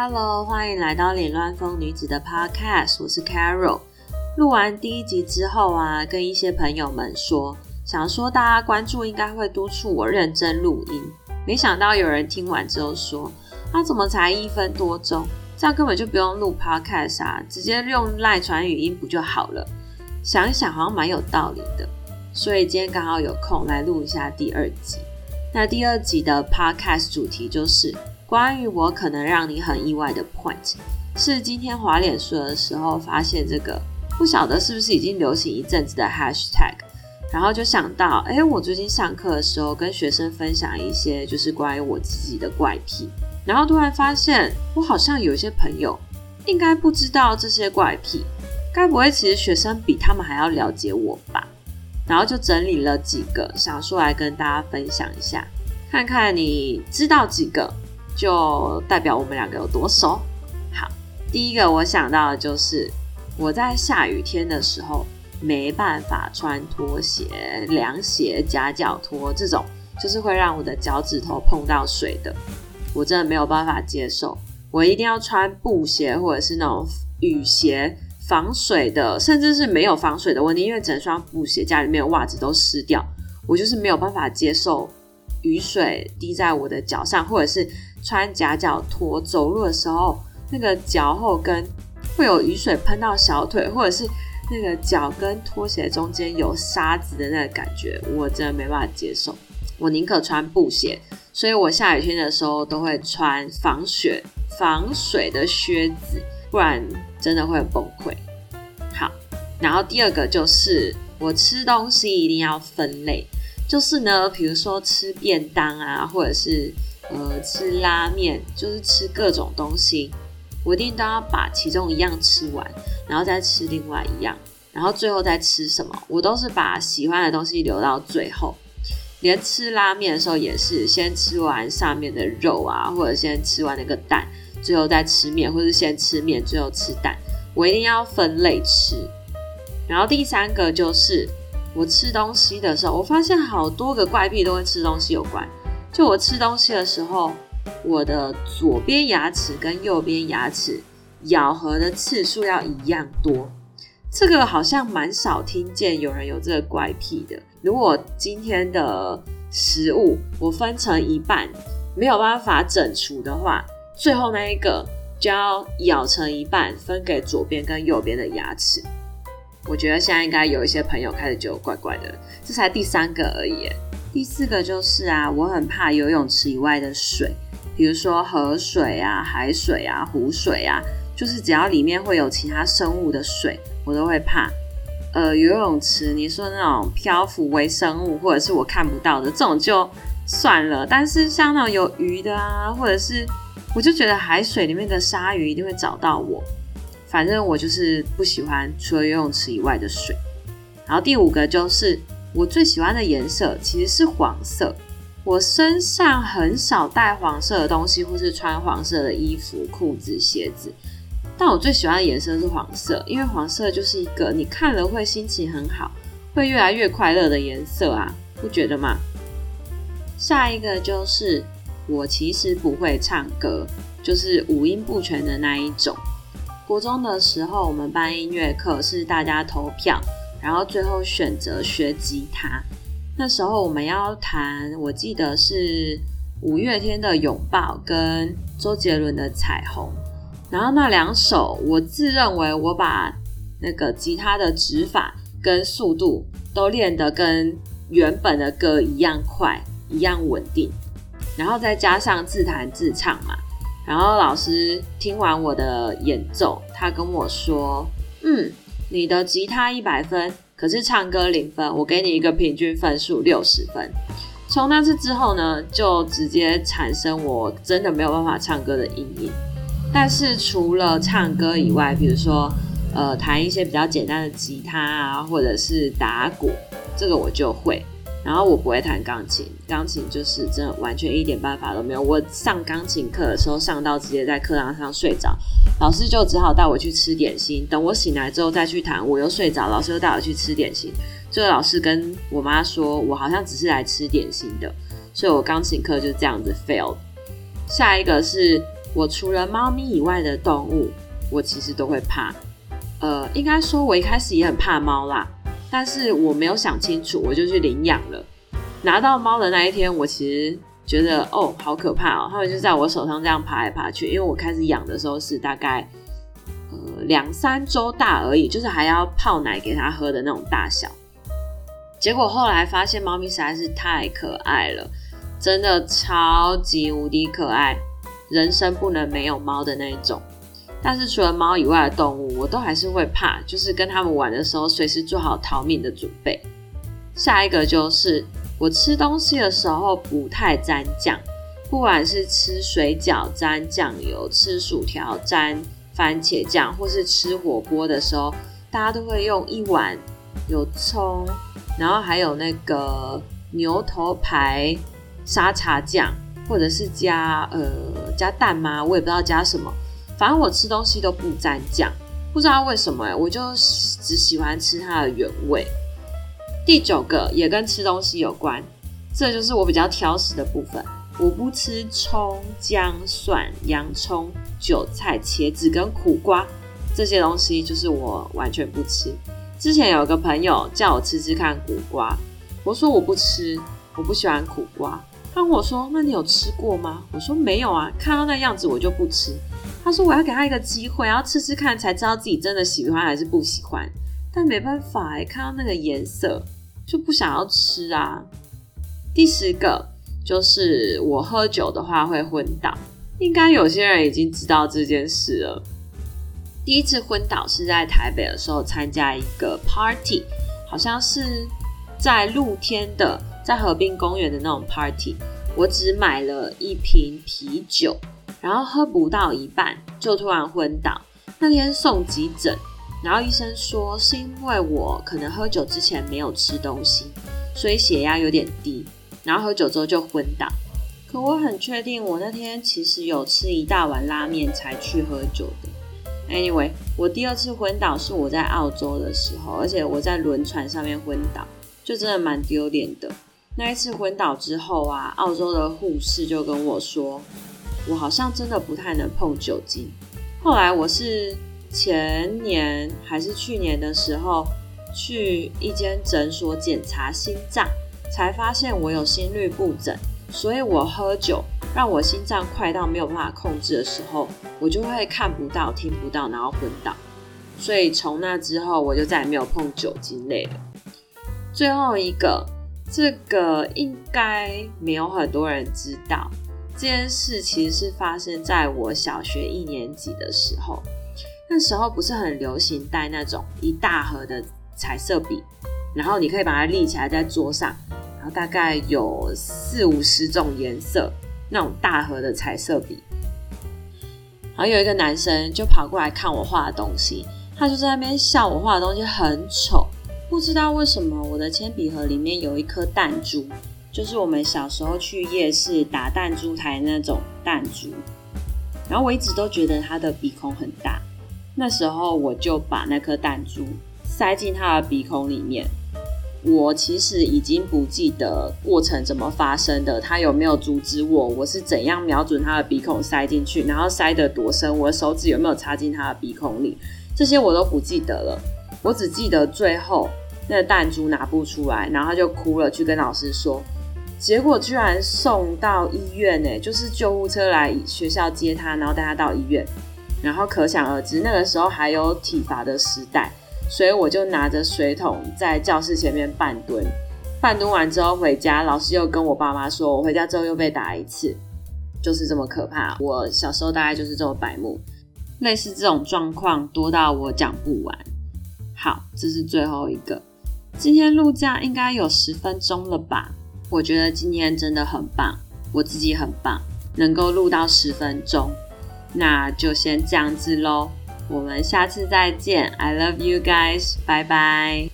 Hello， 欢迎来到脸乱疯女子的 Podcast， 我是 Carol。录完第一集之后啊，跟一些朋友们说，想说大家关注应该会督促我认真录音，没想到有人听完之后说，怎么才1分多钟？这样根本就不用录 Podcast 啊，直接用 LINE 传语音不就好了？想一想好像蛮有道理的，所以今天刚好有空来录一下第二集。那第二集的 Podcast 主题就是关于我可能让你很意外的 point， 是今天滑脸书的时候发现这个，不晓得是不是已经流行一阵子的 hashtag， 然后就想到，我最近上课的时候跟学生分享一些就是关于我自己的怪癖，然后突然发现我好像有些朋友应该不知道这些怪癖，该不会其实学生比他们还要了解我吧？然后就整理了几个，想说来跟大家分享一下，看看你知道几个。就代表我们两个有多熟。好，第一个我想到的就是我在下雨天的时候没办法穿拖鞋、凉鞋、夹脚拖，这种就是会让我的脚趾头碰到水的，我真的没有办法接受。我一定要穿布鞋或者是那种雨鞋，防水的，甚至是没有防水的，我宁愿整双布鞋，家里面的袜子都湿掉，我就是没有办法接受雨水滴在我的脚上，或者是穿夹脚拖走路的时候，那个脚后跟会有雨水喷到小腿，或者是那个脚跟拖鞋中间有沙子的那个感觉，我真的没办法接受。我宁可穿布鞋，所以我下雨天的时候都会穿防雪、防水的靴子，不然真的会崩溃。好，然后第二个就是我吃东西一定要分类，就是呢，比如说吃便当啊，或者是吃拉面，就是吃各种东西，我一定都要把其中一样吃完，然后再吃另外一样，然后最后再吃什么，我都是把喜欢的东西留到最后。连吃拉面的时候也是，先吃完上面的肉啊，或者先吃完那个蛋，最后再吃面，或者先吃面，最后吃蛋，我一定要分类吃。然后第三个就是我吃东西的时候，我发现好多个怪癖都跟吃东西有关。就我吃东西的时候，我的左边牙齿跟右边牙齿咬合的次数要一样多，这个好像蛮少听见有人有这个怪癖的。如果今天的食物我分成一半没有办法整除的话，最后那一个就要咬成一半分给左边跟右边的牙齿。我觉得现在应该有一些朋友开始觉得怪怪的了，这才第三个而已。第四个就是我很怕游泳池以外的水，比如说河水啊、海水啊、湖水啊，就是只要里面会有其他生物的水，我都会怕。游泳池你说那种漂浮微生物或者是我看不到的这种就算了，但是像那种有鱼的啊，或者是我就觉得海水里面的鲨鱼一定会找到我。反正我就是不喜欢除了游泳池以外的水。然后第五个就是我最喜欢的颜色其实是黄色，我身上很少带黄色的东西，或是穿黄色的衣服、裤子、鞋子，但我最喜欢的颜色是黄色，因为黄色就是一个你看了会心情很好，会越来越快乐的颜色啊，不觉得吗？下一个就是我其实不会唱歌，就是五音不全的那一种。国中的时候，我们班音乐课是大家投票，然后最后选择学吉他。那时候我们要弹，我记得是五月天的《拥抱》跟周杰伦的《彩虹》，然后那两首，我自认为我把那个吉他的指法跟速度都练得跟原本的歌一样快，一样稳定，然后再加上自弹自唱嘛。然后老师听完我的演奏，他跟我说，你的吉他100分，可是唱歌0分，我给你一个平均分数60分。从那次之后呢，就直接产生我真的没有办法唱歌的阴影。但是除了唱歌以外，比如说弹一些比较简单的吉他啊，或者是打鼓，这个我就会。然后我不会弹钢琴，钢琴就是真的完全一点办法都没有。我上钢琴课的时候，上到直接在课堂上睡着，老师就只好带我去吃点心。等我醒来之后再去弹，我又睡着，老师又带我去吃点心。最后老师跟我妈说，我好像只是来吃点心的，所以我钢琴课就这样子 fail。下一个是我除了猫咪以外的动物，我其实都会怕。应该说我一开始也很怕猫啦，但是我没有想清楚，我就去领养了。拿到猫的那一天，我其实觉得哦，好可怕哦，它们就在我手上这样爬来爬去。因为我开始养的时候是大概2-3周大而已，就是还要泡奶给它喝的那种大小。结果后来发现猫咪实在是太可爱了，真的超级无敌可爱，人生不能没有猫的那一种。但是除了猫以外的动物，我都还是会怕，就是跟它们玩的时候随时做好逃命的准备。下一个就是我吃东西的时候不太沾酱，不管是吃水饺沾酱油，吃薯条沾番茄酱，或是吃火锅的时候，大家都会用一碗有葱，然后还有那个牛头牌沙茶酱，或者是加蛋吗？我也不知道加什么。反正我吃东西都不沾酱，不知道为什么我就只喜欢吃它的原味。第9个也跟吃东西有关，这就是我比较挑食的部分。我不吃葱、姜、蒜、洋葱、韭菜、茄子跟苦瓜，这些东西就是我完全不吃。之前有个朋友叫我吃吃看苦瓜，我说我不吃，我不喜欢苦瓜。他问我说：“那你有吃过吗？”我说：“没有啊，看到那样子我就不吃。”他说：“我要给他一个机会，要吃吃看才知道自己真的喜欢还是不喜欢。”但没办法看到那个颜色就不想要吃啊。第10个就是我喝酒的话会昏倒，应该有些人已经知道这件事了。第一次昏倒是在台北的时候参加一个 party， 好像是在露天的，在河滨公园的那种 party。 我只买了一瓶啤酒，然后喝不到一半就突然昏倒，那天送急诊，然后医生说是因为我可能喝酒之前没有吃东西，所以血压有点低，然后喝酒之后就昏倒。可我很确定我那天其实有吃一大碗拉面才去喝酒的。Anyway， 我第二次昏倒是我在澳洲的时候，而且我在轮船上面昏倒，就真的蛮丢脸的。那一次昏倒之后啊，澳洲的护士就跟我说，我好像真的不太能碰酒精。后来我是前年还是去年的时候，去一间诊所检查心脏，才发现我有心律不整，所以我喝酒让我心脏快到没有办法控制的时候，我就会看不到听不到，然后昏倒。所以从那之后我就再也没有碰酒精类了。最后一个，这个应该没有很多人知道，这件事其实是发生在我小学1年级的时候。那时候不是很流行带那种一大盒的彩色笔，然后你可以把它立起来在桌上，然后大概有40-50种颜色，那种大盒的彩色笔。然后有一个男生就跑过来看我画的东西，他就在那边笑我画的东西很丑。不知道为什么我的铅笔盒里面有一颗弹珠，就是我们小时候去夜市打弹珠台那种弹珠，然后我一直都觉得他的鼻孔很大，那时候我就把那颗弹珠塞进他的鼻孔里面。我其实已经不记得过程怎么发生的，他有没有阻止我，我是怎样瞄准他的鼻孔塞进去，然后塞得多深，我的手指有没有插进他的鼻孔里，这些我都不记得了。我只记得最后那个弹珠拿不出来，然后他就哭了，去跟老师说，结果居然送到医院就是救护车来学校接他，然后带他到医院。然后可想而知那个时候还有体罚的时代，所以我就拿着水桶在教室前面半蹲完之后回家，老师又跟我爸妈说我回家之后又被打一次，就是这么可怕。我小时候大概就是这么白目，类似这种状况多到我讲不完。好，这是最后一个。今天录这样应该有10分钟了吧，我觉得今天真的很棒，我自己很棒，能够录到10分钟，那就先这样子咯，我们下次再见。 I love you guys， 拜拜。